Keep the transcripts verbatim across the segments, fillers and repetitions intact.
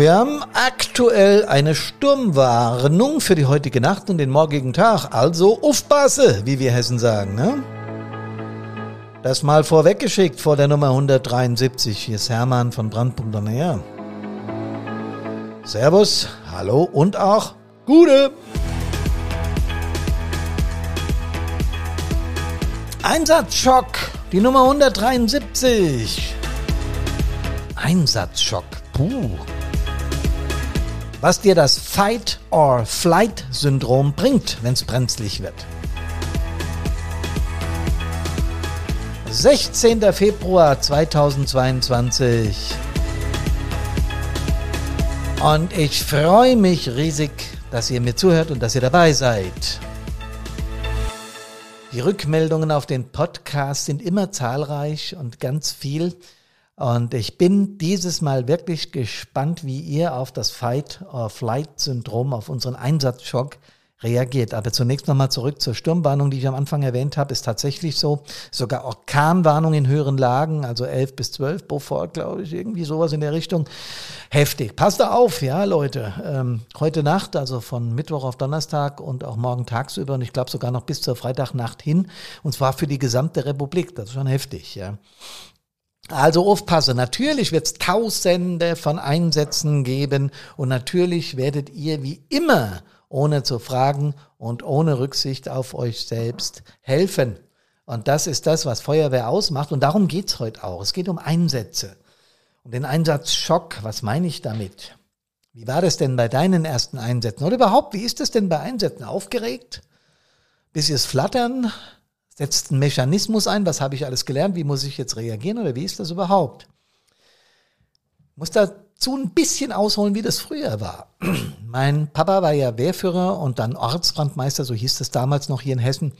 Wir haben aktuell eine Sturmwarnung für die heutige Nacht und den morgigen Tag. Also aufpasse, wie wir Hessen sagen, ne? Das mal vorweggeschickt vor der Nummer hundertdreiundsiebzig. Hier ist Hermann von Brandpunkt. Servus, hallo und auch Gute! Einsatzschock, die Nummer hundertdreiundsiebzig. Einsatzschock, puh. Was dir das Fight-Or-Flight-Syndrom bringt, wenn es brenzlig wird. sechzehnter Februar zweitausendzweiundzwanzig. Und ich freue mich riesig, dass ihr mir zuhört und dass ihr dabei seid. Die Rückmeldungen auf den Podcast sind immer zahlreich und ganz viel. Und ich bin dieses Mal wirklich gespannt, wie ihr auf das Fight-or-Flight-Syndrom, auf unseren Einsatzschock reagiert. Aber zunächst nochmal zurück zur Sturmwarnung, die ich am Anfang erwähnt habe, ist tatsächlich so. Sogar Orkanwarnung in höheren Lagen, also elf bis zwölf Beaufort, glaube ich, irgendwie sowas in der Richtung. Heftig. Passt da auf, ja, Leute. Ähm, heute Nacht, also von Mittwoch auf Donnerstag und auch morgen tagsüber und ich glaube sogar noch bis zur Freitagnacht hin. Und zwar für die gesamte Republik. Das ist schon heftig, ja. Also aufpasse, natürlich wird es Tausende von Einsätzen geben und natürlich werdet ihr wie immer, ohne zu fragen und ohne Rücksicht auf euch selbst, helfen. Und das ist das, was Feuerwehr ausmacht und darum geht's heute auch. Es geht um Einsätze, um den Einsatzschock. Was meine ich damit? Wie war das denn bei deinen ersten Einsätzen? Oder überhaupt, wie ist das denn bei Einsätzen? Aufgeregt? Bisschen Flattern? Setzt einen Mechanismus ein, was habe ich alles gelernt, wie muss ich jetzt reagieren oder wie ist das überhaupt? Ich muss dazu ein bisschen ausholen, wie das früher war. Mein Papa war ja Wehrführer und dann Ortsbrandmeister, so hieß das damals noch hier in Hessen,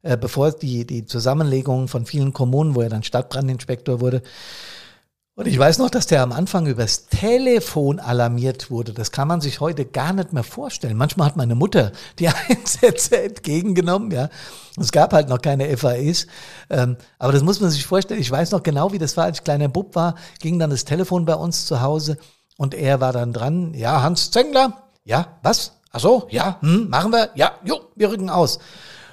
äh, bevor die, die Zusammenlegung von vielen Kommunen, wo er dann Stadtbrandinspektor wurde. Und ich weiß noch, dass der am Anfang übers Telefon alarmiert wurde. Das kann man sich heute gar nicht mehr vorstellen. Manchmal hat meine Mutter die Einsätze entgegengenommen, ja. Es gab halt noch keine F A Es. Ähm, aber das muss man sich vorstellen. Ich weiß noch genau, wie das war, als ich kleiner Bub war, ging dann das Telefon bei uns zu Hause und er war dann dran. Ja, Hans Zengler. Ja, was? Ach so, ja, hm, machen wir. Ja, jo, wir rücken aus.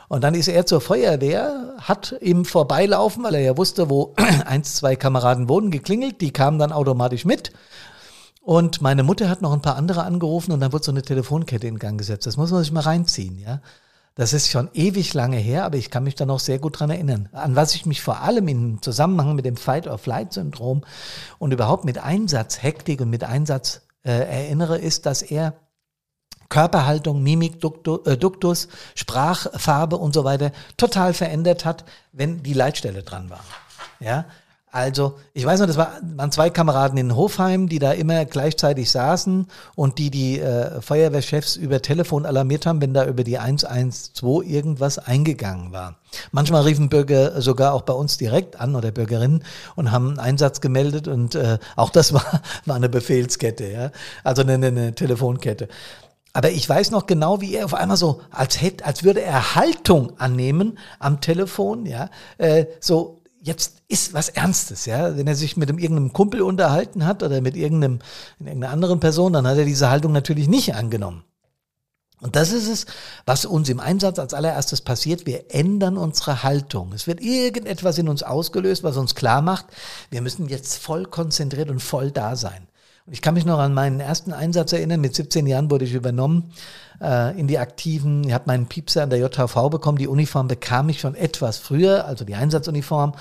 Und dann ist er zur Feuerwehr, hat im Vorbeilaufen, weil er ja wusste, wo eins, zwei Kameraden wohnen, geklingelt. Die kamen dann automatisch mit. Und meine Mutter hat noch ein paar andere angerufen und dann wurde so eine Telefonkette in Gang gesetzt. Das muss man sich mal reinziehen, ja. Das ist schon ewig lange her, aber ich kann mich da noch sehr gut dran erinnern. An was ich mich vor allem im Zusammenhang mit dem Fight-or-Flight-Syndrom und überhaupt mit Einsatzhektik und mit Einsatz äh, erinnere, ist, dass er Körperhaltung, Mimik, Duktus, Sprachfarbe und so weiter total verändert hat, wenn die Leitstelle dran war. Ja, also ich weiß noch, das waren zwei Kameraden in Hofheim, die da immer gleichzeitig saßen und die die äh, Feuerwehrchefs über Telefon alarmiert haben, wenn da über die eins eins zwei irgendwas eingegangen war. Manchmal riefen Bürger sogar auch bei uns direkt an oder Bürgerinnen und haben einen Einsatz gemeldet und äh, auch das war, war eine Befehlskette, ja, also eine, eine Telefonkette. Aber ich weiß noch genau, wie er auf einmal so, als hätte, als würde er Haltung annehmen am Telefon, ja, äh, so, jetzt ist was Ernstes, ja, wenn er sich mit einem, irgendeinem Kumpel unterhalten hat oder mit irgendeinem, irgendeiner anderen Person, dann hat er diese Haltung natürlich nicht angenommen. Und das ist es, was uns im Einsatz als allererstes passiert. Wir ändern unsere Haltung. Es wird irgendetwas in uns ausgelöst, was uns klar macht, wir müssen jetzt voll konzentriert und voll da sein. Ich kann mich noch an meinen ersten Einsatz erinnern. Mit siebzehn Jahren wurde ich übernommen äh, in die Aktiven. Ich habe meinen Piepser an der J H V bekommen. Die Uniform bekam ich schon etwas früher, also die Einsatzuniform.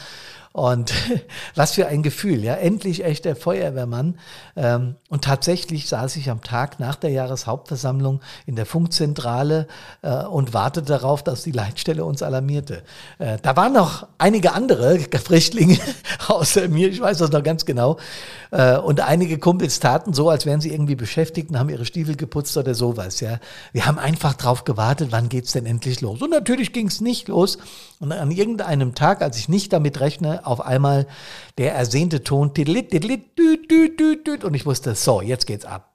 Und was für ein Gefühl, ja, endlich echter Feuerwehrmann. Ähm, und tatsächlich saß ich am Tag nach der Jahreshauptversammlung in der Funkzentrale äh, und wartete darauf, dass die Leitstelle uns alarmierte. Äh, da waren noch einige andere Frischlinge außer mir, ich weiß das noch ganz genau. Äh, und einige Kumpels taten so, als wären sie irgendwie beschäftigt und haben ihre Stiefel geputzt oder sowas, ja. Wir haben einfach drauf gewartet, wann geht's denn endlich los? Und natürlich ging's nicht los. Und an irgendeinem Tag, als ich nicht damit rechne, auf einmal der ersehnte Ton, und ich wusste, so, jetzt geht's ab.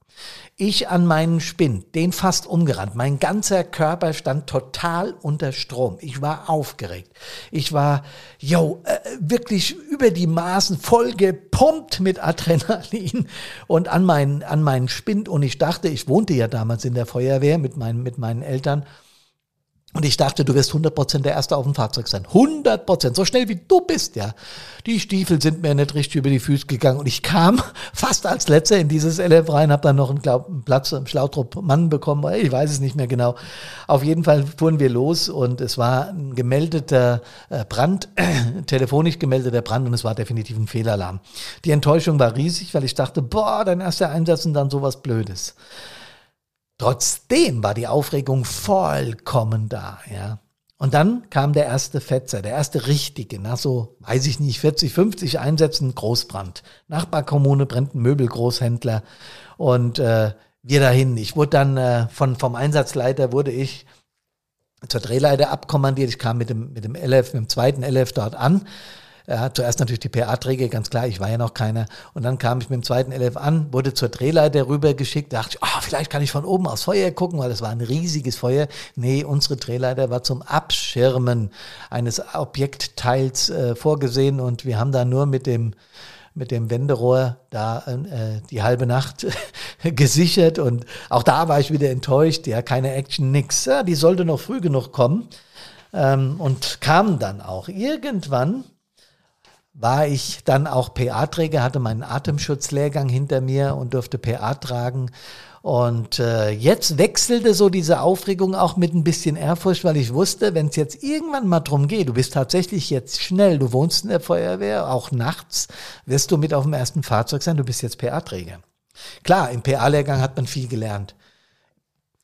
Ich an meinen Spind, den fast umgerannt. Mein ganzer Körper stand total unter Strom. Ich war aufgeregt. Ich war, yo, äh, wirklich über die Maßen voll gepumpt mit Adrenalin und an meinen, an meinen Spind. Und ich dachte, ich wohnte ja damals in der Feuerwehr mit meinen, mit meinen Eltern. Und ich dachte, du wirst hundert Prozent der Erste auf dem Fahrzeug sein. hundert Prozent, so schnell wie du bist, ja. Die Stiefel sind mir nicht richtig über die Füße gegangen und ich kam fast als Letzter in dieses L F rein, habe dann noch einen, glaub, einen Platz im Schlautrupp-Mann bekommen, ich weiß es nicht mehr genau. Auf jeden Fall fuhren wir los und es war ein gemeldeter Brand, äh, telefonisch gemeldeter Brand und es war definitiv ein Fehlalarm. Die Enttäuschung war riesig, weil ich dachte, boah, dein erster Einsatz und dann sowas Blödes. Trotzdem war die Aufregung vollkommen da, ja. Und dann kam der erste Fetzer, der erste richtige, nach so, weiß ich nicht, vierzig, fünfzig Einsätzen, Großbrand. Nachbarkommune brennt ein Möbelgroßhändler und äh, wir dahin. Ich wurde dann äh, von, vom Einsatzleiter wurde ich zur Drehleiter abkommandiert. Ich kam mit dem, mit dem L F, mit dem zweiten L F dort an. Ja, zuerst natürlich die P A-Träger, ganz klar, ich war ja noch keiner. Und dann kam ich mit dem zweiten L F an, wurde zur Drehleiter rübergeschickt, dachte ich, ah, vielleicht kann ich von oben aufs Feuer gucken, weil das war ein riesiges Feuer. Nee, unsere Drehleiter war zum Abschirmen eines Objektteils äh, vorgesehen und wir haben da nur mit dem mit dem Wenderohr da äh, die halbe Nacht gesichert und auch da war ich wieder enttäuscht, ja, keine Action, nix. Ja, die sollte noch früh genug kommen ähm, und kam dann auch irgendwann. War ich dann auch P A-Träger, hatte meinen Atemschutzlehrgang hinter mir und durfte P A tragen. Und äh, jetzt wechselte so diese Aufregung auch mit ein bisschen Ehrfurcht, weil ich wusste, wenn es jetzt irgendwann mal drum geht, du bist tatsächlich jetzt schnell, du wohnst in der Feuerwehr, auch nachts wirst du mit auf dem ersten Fahrzeug sein, du bist jetzt P A-Träger. Klar, im P A-Lehrgang hat man viel gelernt.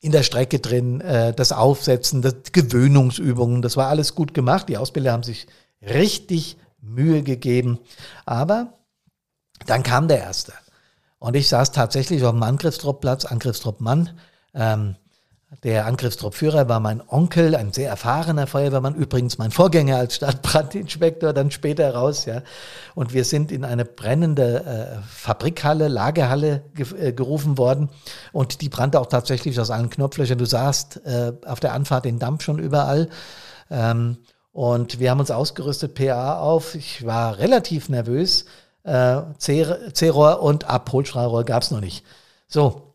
In der Strecke drin, äh, das Aufsetzen, das Gewöhnungsübungen, das war alles gut gemacht. Die Ausbilder haben sich richtig Mühe gegeben, aber dann kam der Erste und ich saß tatsächlich auf dem Angriffstrupplatz, Angriffstruppmann, ähm, der Angriffstruppführer war mein Onkel, ein sehr erfahrener Feuerwehrmann, übrigens mein Vorgänger als Stadtbrandinspektor, dann später raus, ja, und wir sind in eine brennende äh, Fabrikhalle, Lagerhalle ge- äh, gerufen worden und die brannte auch tatsächlich aus allen Knopflöchern, du sahst äh, auf der Anfahrt den Dampf schon überall, ähm, und wir haben uns ausgerüstet, P A auf. Ich war relativ nervös. Äh, C-Rohr und Abholstrahlrohr gab es noch nicht. So,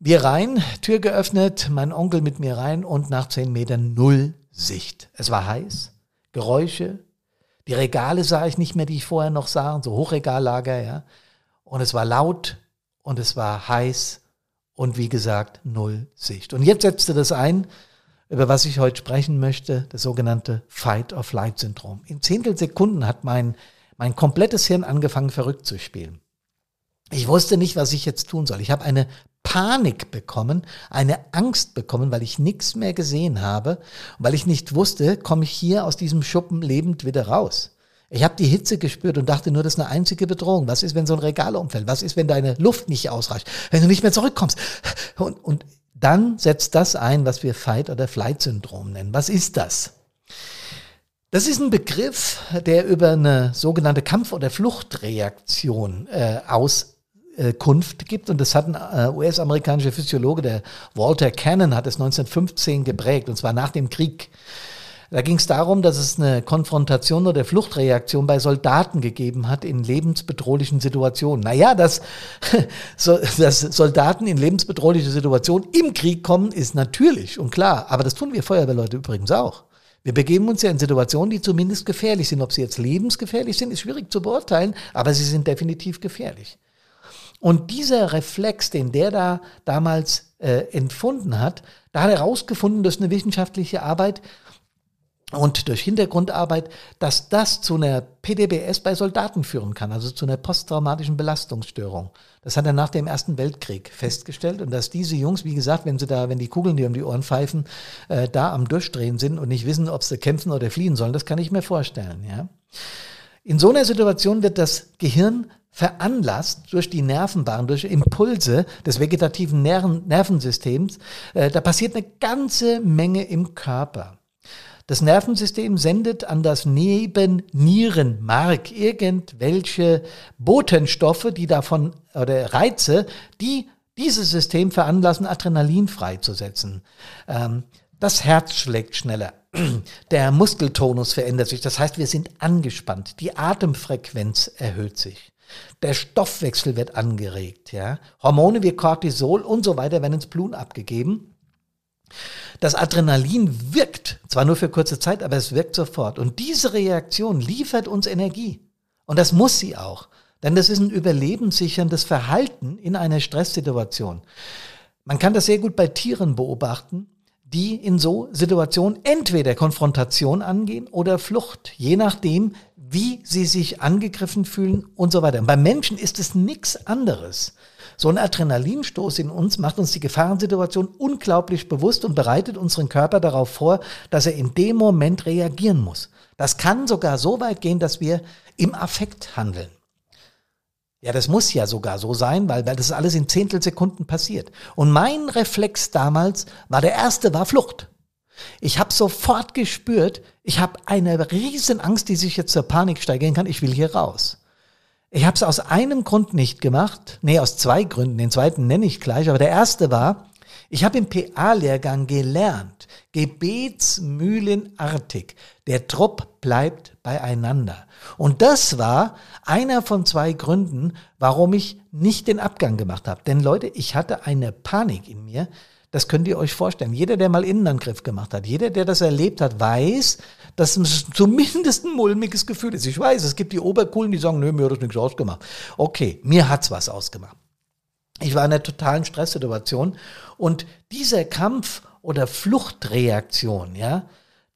wir rein, Tür geöffnet, mein Onkel mit mir rein und nach zehn Metern null Sicht. Es war heiß, Geräusche, die Regale sah ich nicht mehr, die ich vorher noch sah, so Hochregallager, ja. Und es war laut und es war heiß und wie gesagt, null Sicht. Und jetzt setzte das ein, über was ich heute sprechen möchte, das sogenannte Fight-Or-Flight-Syndrom. In Zehntelsekunden hat mein, mein komplettes Hirn angefangen, verrückt zu spielen. Ich wusste nicht, was ich jetzt tun soll. Ich habe eine Panik bekommen, eine Angst bekommen, weil ich nichts mehr gesehen habe, weil ich nicht wusste, komme ich hier aus diesem Schuppen lebend wieder raus. Ich habe die Hitze gespürt und dachte nur, das ist eine einzige Bedrohung. Was ist, wenn so ein Regal umfällt? Was ist, wenn deine Luft nicht ausreicht? Wenn du nicht mehr zurückkommst? Und, und dann setzt das ein, was wir Fight- oder Flight-Syndrom nennen. Was ist das? Das ist ein Begriff, der über eine sogenannte Kampf- oder Fluchtreaktion äh, Auskunft äh, gibt. Und das hat ein äh, U S-amerikanischer Physiologe, der Walter Cannon, hat es neunzehnhundertfünfzehn geprägt, und zwar nach dem Krieg. Da ging es darum, dass es eine Konfrontation oder Fluchtreaktion bei Soldaten gegeben hat in lebensbedrohlichen Situationen. Naja, dass, dass Soldaten in lebensbedrohliche Situationen im Krieg kommen, ist natürlich und klar. Aber das tun wir Feuerwehrleute übrigens auch. Wir begeben uns ja in Situationen, die zumindest gefährlich sind. Ob sie jetzt lebensgefährlich sind, ist schwierig zu beurteilen, aber sie sind definitiv gefährlich. Und dieser Reflex, den der da damals äh, empfunden hat, da hat er herausgefunden, dass eine wissenschaftliche Arbeit und durch Hintergrundarbeit, dass das zu einer P T B S bei Soldaten führen kann, also zu einer posttraumatischen Belastungsstörung. Das hat er nach dem Ersten Weltkrieg festgestellt und dass diese Jungs, wie gesagt, wenn sie da, wenn die Kugeln dir um die Ohren pfeifen, äh, da am Durchdrehen sind und nicht wissen, ob sie kämpfen oder fliehen sollen, das kann ich mir vorstellen, ja. In so einer Situation wird das Gehirn veranlasst durch die Nervenbahn, durch Impulse des vegetativen Nerven- Nervensystems. Äh, da passiert eine ganze Menge im Körper. Das Nervensystem sendet an das Nebennierenmark irgendwelche Botenstoffe, die davon, oder Reize, die dieses System veranlassen, Adrenalin freizusetzen. Ähm, das Herz schlägt schneller. Der Muskeltonus verändert sich. Das heißt, wir sind angespannt. Die Atemfrequenz erhöht sich. Der Stoffwechsel wird angeregt. Ja? Hormone wie Cortisol und so weiter werden ins Blut abgegeben. Das Adrenalin wirkt, zwar nur für kurze Zeit, aber es wirkt sofort. Und diese Reaktion liefert uns Energie. Und das muss sie auch. Denn das ist ein überlebenssicherndes Verhalten in einer Stresssituation. Man kann das sehr gut bei Tieren beobachten, die in so Situationen entweder Konfrontation angehen oder Flucht, je nachdem, wie sie sich angegriffen fühlen und so weiter. Bei Menschen ist es nichts anderes. So ein Adrenalinstoß in uns macht uns die Gefahrensituation unglaublich bewusst und bereitet unseren Körper darauf vor, dass er in dem Moment reagieren muss. Das kann sogar so weit gehen, dass wir im Affekt handeln. Ja, das muss ja sogar so sein, weil, weil das alles in Zehntelsekunden passiert. Und mein Reflex damals war der erste, war Flucht. Ich habe sofort gespürt, ich habe eine riesen Angst, die sich jetzt zur Panik steigern kann, ich will hier raus. Ich habe es aus einem Grund nicht gemacht, nee, aus zwei Gründen, den zweiten nenne ich gleich, aber der erste war, ich habe im P A-Lehrgang gelernt, gebetsmühlenartig, der Trupp bleibt beieinander. Und das war einer von zwei Gründen, warum ich nicht den Abgang gemacht habe. Denn Leute, ich hatte eine Panik in mir, das könnt ihr euch vorstellen. Jeder, der mal Innenangriff gemacht hat, jeder, der das erlebt hat, weiß, dass es zumindest ein mulmiges Gefühl ist. Ich weiß, es gibt die Obercoolen, die sagen, nö, mir hat das nichts ausgemacht. Okay, mir hat's was ausgemacht. Ich war in einer totalen Stresssituation und dieser Kampf- oder Fluchtreaktion, ja,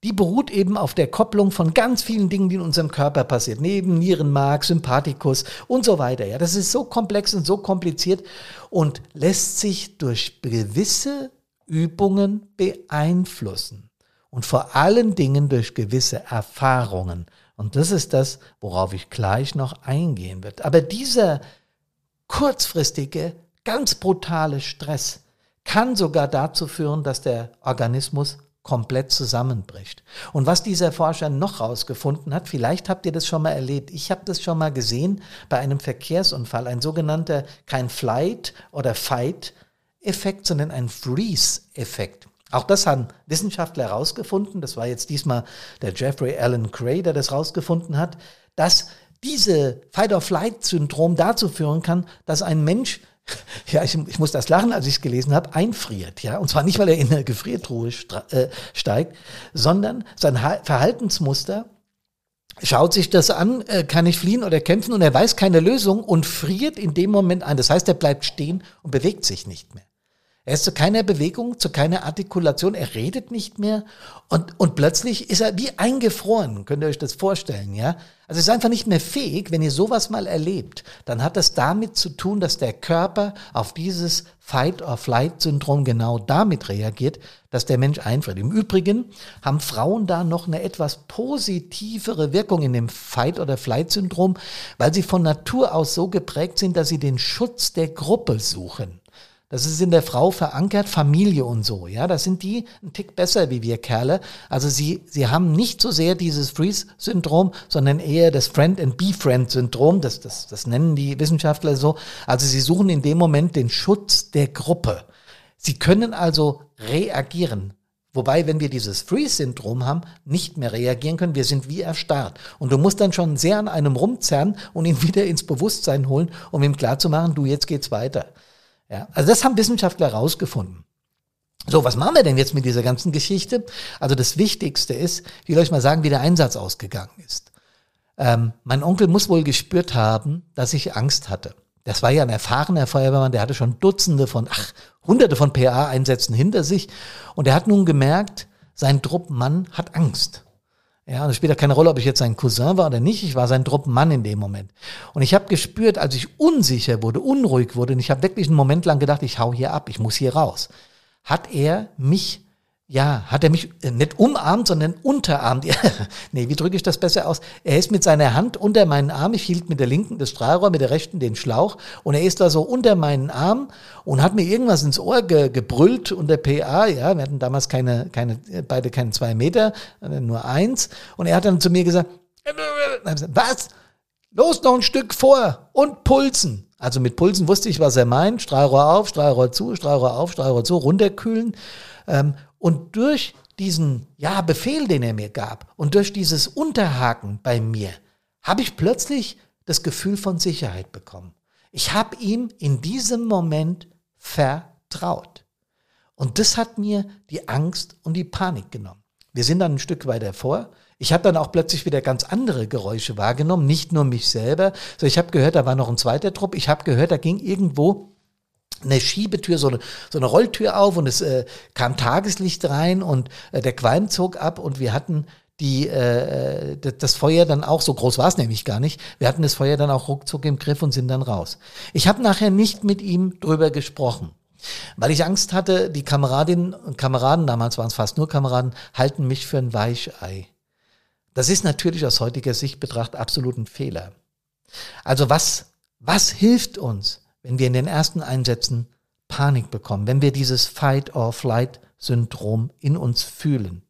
die beruht eben auf der Kopplung von ganz vielen Dingen, die in unserem Körper passiert. Nebennierenmark, Sympathikus und so weiter. Ja, das ist so komplex und so kompliziert und lässt sich durch gewisse Übungen beeinflussen. Und vor allen Dingen durch gewisse Erfahrungen. Und das ist das, worauf ich gleich noch eingehen werde. Aber dieser kurzfristige, ganz brutale Stress kann sogar dazu führen, dass der Organismus komplett zusammenbricht. Und was dieser Forscher noch rausgefunden hat, vielleicht habt ihr das schon mal erlebt, ich habe das schon mal gesehen bei einem Verkehrsunfall, ein sogenannter, kein Flight- oder Fight-Effekt, sondern ein Freeze-Effekt. Auch das haben Wissenschaftler rausgefunden, das war jetzt diesmal der Jeffrey Alan Gray, der das rausgefunden hat, dass diese Fight-or-Flight-Syndrom dazu führen kann, dass ein Mensch, ja, ich, ich muss das lachen, als ich es gelesen habe, einfriert, ja, und zwar nicht, weil er in eine Gefriertruhe äh, steigt, sondern sein ha- Verhaltensmuster schaut sich das an, äh, kann ich fliehen oder kämpfen und er weiß keine Lösung und friert in dem Moment ein. Das heißt, er bleibt stehen und bewegt sich nicht mehr. Er ist zu keiner Bewegung, zu keiner Artikulation, er redet nicht mehr und, und plötzlich ist er wie eingefroren, könnt ihr euch das vorstellen, ja? Also er ist einfach nicht mehr fähig, wenn ihr sowas mal erlebt, dann hat das damit zu tun, dass der Körper auf dieses Fight-or-Flight-Syndrom genau damit reagiert, dass der Mensch einfriert. Im Übrigen haben Frauen da noch eine etwas positivere Wirkung in dem Fight-or-Flight-Syndrom, weil sie von Natur aus so geprägt sind, dass sie den Schutz der Gruppe suchen. Das ist in der Frau verankert, Familie und so. Ja, das sind die ein Tick besser wie wir Kerle. Also sie sie haben nicht so sehr dieses Freeze-Syndrom, sondern eher das Friend and Befriend-Syndrom. Das das das nennen die Wissenschaftler so. Also sie suchen in dem Moment den Schutz der Gruppe. Sie können also reagieren. Wobei, wenn wir dieses Freeze-Syndrom haben, nicht mehr reagieren können, wir sind wie erstarrt. Und du musst dann schon sehr an einem rumzerren und ihn wieder ins Bewusstsein holen, um ihm klarzumachen, du, jetzt geht's weiter. Ja, also das haben Wissenschaftler rausgefunden. So, was machen wir denn jetzt mit dieser ganzen Geschichte? Also das Wichtigste ist, ich will euch mal sagen, wie der Einsatz ausgegangen ist. Ähm, mein Onkel muss wohl gespürt haben, dass ich Angst hatte. Das war ja ein erfahrener Feuerwehrmann, der hatte schon Dutzende von, ach, Hunderte von P A-Einsätzen hinter sich. Und er hat nun gemerkt, sein Truppmann hat Angst. Ja, und es spielt ja keine Rolle, ob ich jetzt sein Cousin war oder nicht. Ich war sein Truppmann in dem Moment. Und ich habe gespürt, als ich unsicher wurde, unruhig wurde, und ich habe wirklich einen Moment lang gedacht, ich hau hier ab, ich muss hier raus. Hat er mich, ja, hat er mich äh, nicht umarmt, sondern unterarmt. Nee, wie drücke ich das besser aus? Er ist mit seiner Hand unter meinen Arm, ich hielt mit der linken das Strahlrohr, mit der rechten den Schlauch, und er ist da so unter meinen Arm und hat mir irgendwas ins Ohr ge- gebrüllt und der P A, ja, wir hatten damals keine, keine, beide keine zwei Meter, nur eins, und er hat dann zu mir gesagt, was? Los, noch ein Stück vor und pulsen. Also mit Pulsen wusste ich, was er meint. Strahlrohr auf, Strahlrohr zu, Strahlrohr auf, Strahlrohr zu, runterkühlen. Ähm, und durch diesen ja, Befehl, den er mir gab und durch dieses Unterhaken bei mir, habe ich plötzlich das Gefühl von Sicherheit bekommen. Ich habe ihm in diesem Moment vertraut. Und das hat mir die Angst und die Panik genommen. Wir sind dann ein Stück weiter vor. Ich habe dann auch plötzlich wieder ganz andere Geräusche wahrgenommen, nicht nur mich selber. So, ich habe gehört, da war noch ein zweiter Trupp. Ich habe gehört, da ging irgendwo eine Schiebetür, so eine, so eine Rolltür auf und es äh, kam Tageslicht rein und äh, der Qualm zog ab und wir hatten die, äh, das Feuer dann auch, so groß war es nämlich gar nicht, wir hatten das Feuer dann auch ruckzuck im Griff und sind dann raus. Ich habe nachher nicht mit ihm drüber gesprochen, weil ich Angst hatte, die Kameradinnen und Kameraden, damals waren es fast nur Kameraden, halten mich für ein Weichei. Das ist natürlich aus heutiger Sicht betrachtet absolut ein Fehler. Also was, was hilft uns, wenn wir in den ersten Einsätzen Panik bekommen, wenn wir dieses Fight-or-Flight-Syndrom in uns fühlen?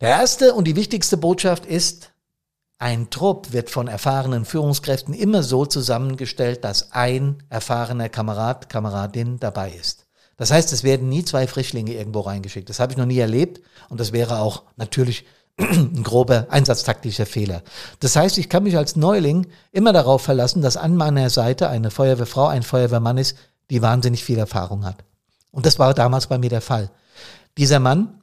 Der erste und die wichtigste Botschaft ist, ein Trupp wird von erfahrenen Führungskräften immer so zusammengestellt, dass ein erfahrener Kamerad, Kameradin dabei ist. Das heißt, es werden nie zwei Frischlinge irgendwo reingeschickt. Das habe ich noch nie erlebt und das wäre auch natürlich ein grober einsatztaktischer Fehler. Das heißt, ich kann mich als Neuling immer darauf verlassen, dass an meiner Seite eine Feuerwehrfrau, ein Feuerwehrmann ist, die wahnsinnig viel Erfahrung hat. Und das war damals bei mir der Fall. Dieser Mann,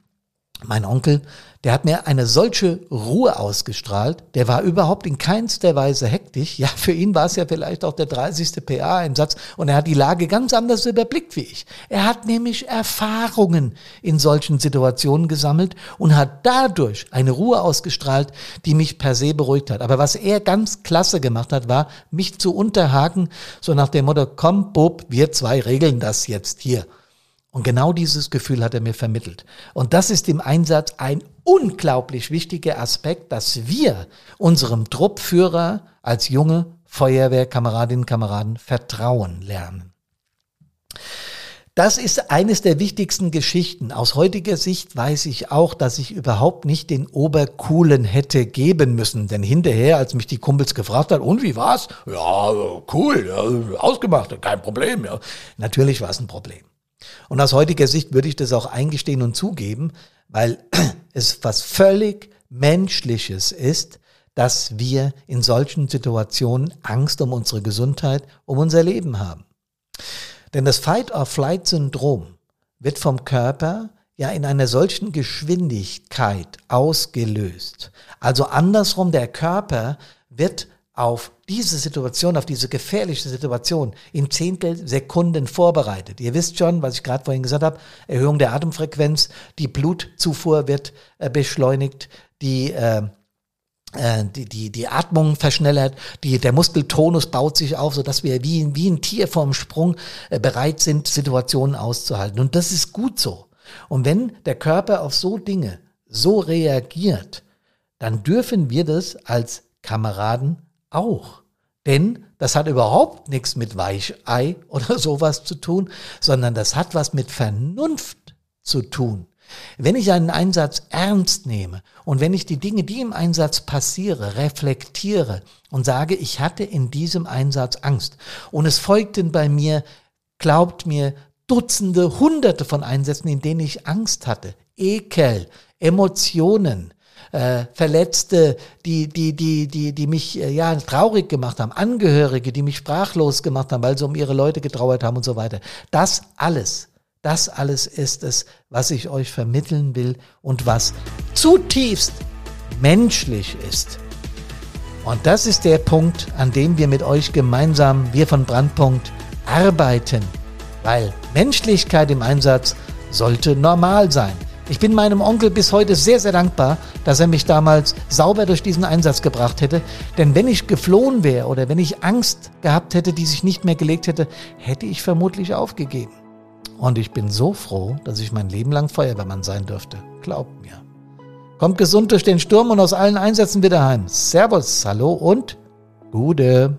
mein Onkel, der hat mir eine solche Ruhe ausgestrahlt, der war überhaupt in keinster Weise hektisch. Ja, für ihn war es ja vielleicht auch der dreißigste P A-Einsatz und er hat die Lage ganz anders überblickt wie ich. Er hat nämlich Erfahrungen in solchen Situationen gesammelt und hat dadurch eine Ruhe ausgestrahlt, die mich per se beruhigt hat. Aber was er ganz klasse gemacht hat, war, mich zu unterhaken, so nach dem Motto, komm, Bob, wir zwei regeln das jetzt hier. Und genau dieses Gefühl hat er mir vermittelt. Und das ist im Einsatz ein unglaublich wichtiger Aspekt, dass wir unserem Truppführer als junge Feuerwehrkameradinnen und Kameraden vertrauen lernen. Das ist eines der wichtigsten Geschichten. Aus heutiger Sicht weiß ich auch, dass ich überhaupt nicht den Obercoolen hätte geben müssen. Denn hinterher, als mich die Kumpels gefragt hat, und wie war's? Ja, cool, ja, ausgemacht, kein Problem. Ja. Natürlich war es ein Problem. Und aus heutiger Sicht würde ich das auch eingestehen und zugeben, weil es was völlig Menschliches ist, dass wir in solchen Situationen Angst um unsere Gesundheit, um unser Leben haben. Denn das Fight-or-Flight-Syndrom wird vom Körper ja in einer solchen Geschwindigkeit ausgelöst. Also andersrum, der Körper wird auf diese Situation, auf diese gefährliche Situation in Zehntelsekunden vorbereitet. Ihr wisst schon, was ich gerade vorhin gesagt habe, Erhöhung der Atemfrequenz, die Blutzufuhr wird äh, beschleunigt, die, äh, äh, die, die, die Atmung verschnellert, die, der Muskeltonus baut sich auf, sodass wir wie, wie ein Tier vorm Sprung äh, bereit sind, Situationen auszuhalten. Und das ist gut so. Und wenn der Körper auf so Dinge so reagiert, dann dürfen wir das als Kameraden auch. Denn das hat überhaupt nichts mit Weichei oder sowas zu tun, sondern das hat was mit Vernunft zu tun. Wenn ich einen Einsatz ernst nehme und wenn ich die Dinge, die im Einsatz passieren, reflektiere und sage, ich hatte in diesem Einsatz Angst und es folgten bei mir, glaubt mir, Dutzende, Hunderte von Einsätzen, in denen ich Angst hatte, Ekel, Emotionen, Äh, Verletzte, die, die, die, die, die mich äh, ja, traurig gemacht haben, Angehörige, die mich sprachlos gemacht haben, weil sie um ihre Leute getrauert haben und so weiter. Das alles, das alles ist es, was ich euch vermitteln will und was zutiefst menschlich ist. Und das ist der Punkt, an dem wir mit euch gemeinsam, wir von Brandpunkt, arbeiten, weil Menschlichkeit im Einsatz sollte normal sein. Ich bin meinem Onkel bis heute sehr, sehr dankbar, dass er mich damals sauber durch diesen Einsatz gebracht hätte. Denn wenn ich geflohen wäre oder wenn ich Angst gehabt hätte, die sich nicht mehr gelegt hätte, hätte ich vermutlich aufgegeben. Und ich bin so froh, dass ich mein Leben lang Feuerwehrmann sein dürfte. Glaubt mir. Kommt gesund durch den Sturm und aus allen Einsätzen wieder heim. Servus, hallo und Gude.